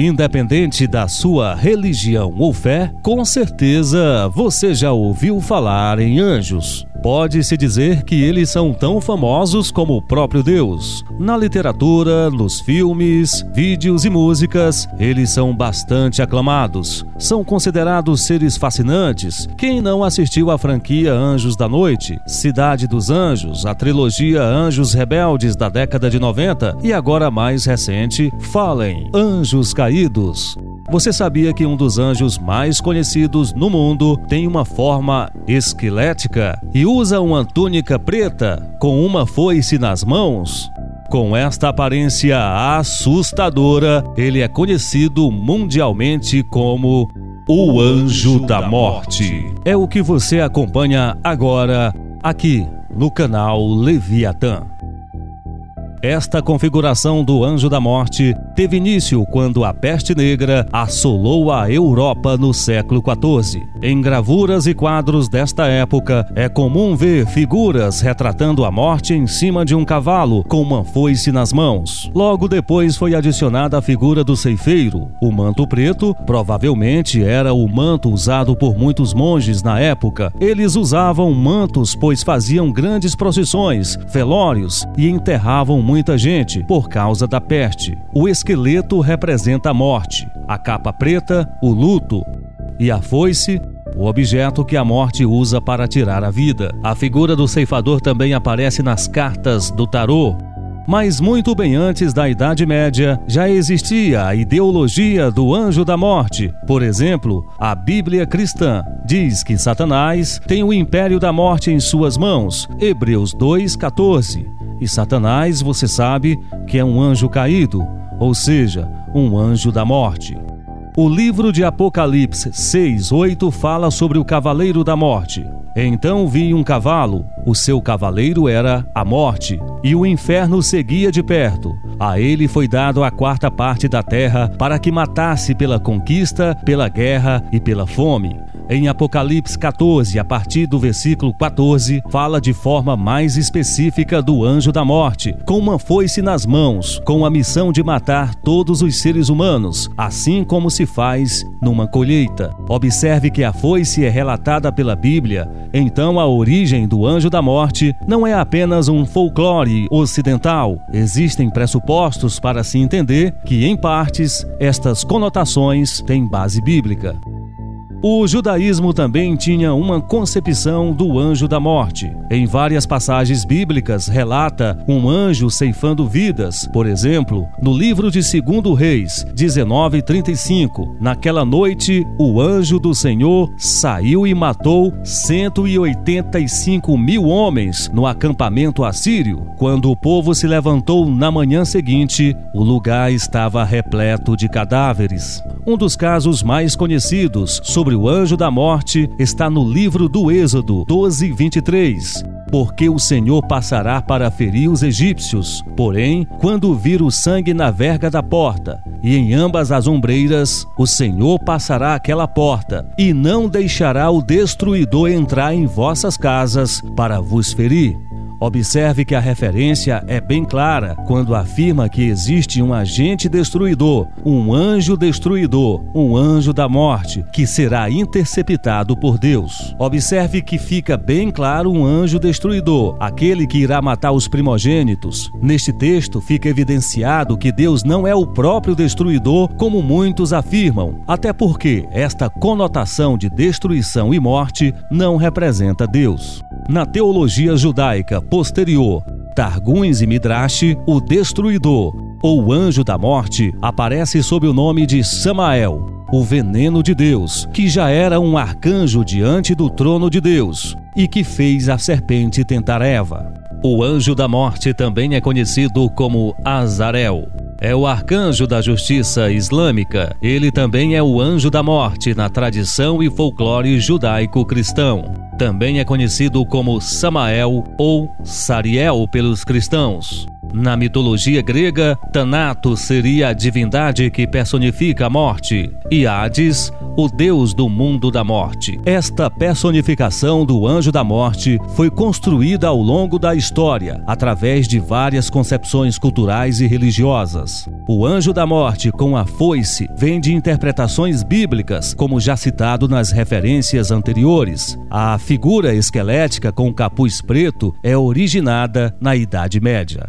Independente da sua religião ou fé, com certeza você já ouviu falar em anjos. Pode-se dizer que eles são tão famosos como o próprio Deus. Na literatura, nos filmes, vídeos e músicas, eles são bastante aclamados. São considerados seres fascinantes. Quem não assistiu à franquia Anjos da Noite, Cidade dos Anjos, a trilogia Anjos Rebeldes da década de 90 e agora a mais recente, Fallen, Anjos Caídos. Você sabia que um dos anjos mais conhecidos no mundo tem uma forma esquelética e usa uma túnica preta com uma foice nas mãos? Com esta aparência assustadora, ele é conhecido mundialmente como o Anjo da Morte. É o que você acompanha agora aqui no canal Leviatã. Esta configuração do Anjo da Morte teve início quando a peste negra assolou a Europa no século XIV. Em gravuras e quadros desta época, é comum ver figuras retratando a morte em cima de um cavalo com uma foice nas mãos. Logo depois foi adicionada a figura do ceifeiro. O manto preto provavelmente era o manto usado por muitos monges na época. Eles usavam mantos pois faziam grandes procissões, velórios e enterravam muita gente por causa da peste. O esqueleto representa a morte, a capa preta, o luto e a foice, o objeto que a morte usa para tirar a vida. A figura do ceifador também aparece nas cartas do tarô. Mas muito bem antes da Idade Média, já existia a ideologia do Anjo da Morte. Por exemplo, a Bíblia cristã diz que Satanás tem o império da morte em suas mãos, Hebreus 2:14. E Satanás, você sabe, que é um anjo caído, ou seja, um anjo da morte. O livro de Apocalipse 6:8 fala sobre o Cavaleiro da Morte. Então vi um cavalo, o seu cavaleiro era a morte, e o inferno seguia de perto. A ele foi dado a quarta parte da terra para que matasse pela conquista, pela guerra e pela fome. Em Apocalipse 14, a partir do versículo 14, fala de forma mais específica do Anjo da Morte, com uma foice nas mãos, com a missão de matar todos os seres humanos, assim como se faz numa colheita. Observe que a foice é relatada pela Bíblia, então a origem do Anjo da Morte não é apenas um folclore ocidental. Existem pressupostos para se entender que, em partes, estas conotações têm base bíblica. O judaísmo também tinha uma concepção do anjo da morte. Em várias passagens bíblicas relata um anjo ceifando vidas. Por exemplo, no livro de 2 Reis, 19:35, naquela noite o anjo do Senhor saiu e matou 185 mil homens no acampamento assírio. Quando o povo se levantou na manhã seguinte, o lugar estava repleto de cadáveres. Um dos casos mais conhecidos sobre o anjo da morte está no livro do Êxodo 12:23. Porque o Senhor passará para ferir os egípcios, porém, quando vir o sangue na verga da porta e em ambas as ombreiras, o Senhor passará aquela porta e não deixará o destruidor entrar em vossas casas para vos ferir. Observe que a referência é bem clara quando afirma que existe um agente destruidor, um anjo destruidor, um anjo da morte, que será interceptado por Deus. Observe que fica bem claro um anjo destruidor, aquele que irá matar os primogênitos. Neste texto fica evidenciado que Deus não é o próprio destruidor, como muitos afirmam, até porque esta conotação de destruição e morte não representa Deus. Na teologia judaica posterior, Targums e Midrash, o Destruidor, ou Anjo da Morte, aparece sob o nome de Samael, o veneno de Deus, que já era um arcanjo diante do trono de Deus e que fez a serpente tentar Eva. O Anjo da Morte também é conhecido como Azarel. É o arcanjo da justiça islâmica. Ele também é o anjo da morte na tradição e folclore judaico-cristão. Também é conhecido como Samael ou Sariel pelos cristãos. Na mitologia grega, Thanatos seria a divindade que personifica a morte e Hades, o deus do mundo da morte. Esta personificação do anjo da morte foi construída ao longo da história, através de várias concepções culturais e religiosas. O anjo da morte com a foice vem de interpretações bíblicas, como já citado nas referências anteriores. A figura esquelética com capuz preto é originada na Idade Média.